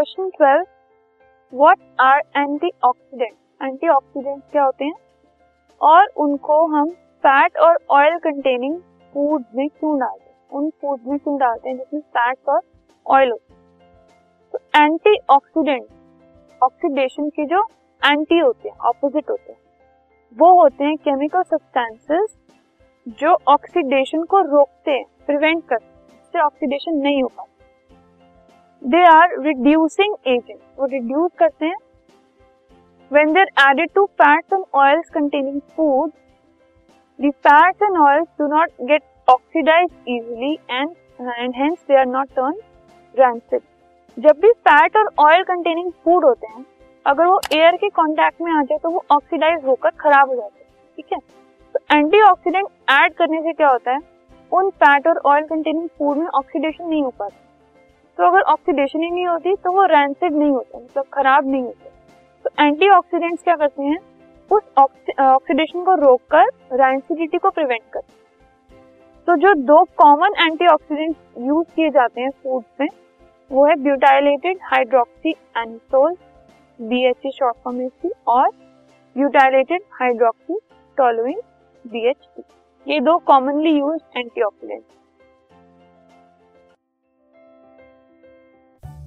Question 12, what are antioxidants? Antioxidants क्या होते हैं और उनको हम फैट और ऑयल कंटेनिंग फूड में क्यों डालते हैं? उन फूड में क्यों डालते हैं जिसमें फैट और ऑयल होते हैं? तो एंटीऑक्सीडेंट, ऑक्सीडेशन के जो एंटी होते हैं, ऑपोजिट होते हैं, वो होते हैं केमिकल सब्सटेंसेस जो ऑक्सीडेशन को रोकते हैं, प्रिवेंट करते हैं, जिससे ऑक्सीडेशन नहीं हो पाता। दे आर रिड्यूसिंग एजेंट, वो रिड्यूस करते हैं। When they are added to fats and oils containing food, the fats and oils do not get oxidise easily and hence they are not turn rancid. जब भी fat और oil containing food होते हैं, अगर वो air के contact में आ जाए तो वो ऑक्सीडाइज होकर खराब हो जाते हैं, ठीक है। तो एंटीऑक्सीडेंट ऐड करने से क्या होता है, उन फैट और ऑयल कंटेनिंग फूड में ऑक्सीडेशन नहीं हो पाता। तो अगर ऑक्सीडेशन ही नहीं होती तो वो रैंसिड नहीं होता, मतलब खराब नहीं होता। तो एंटीऑक्सीडेंट्स क्या करते हैं, उस ऑक्सीडेशन को रोककर रैंसिडिटी को प्रिवेंट करते हैं। तो जो दो कॉमन एंटीऑक्सीडेंट्स यूज किए जाते हैं फूड में, वो है butylated hydroxy anisole, BHE short form इसकी, और ब्यूटाइलेटेड हाइड्रोक्सी टोलुइन, BHE। ये दो कॉमनली यूज एंटीऑक्सीडेंट।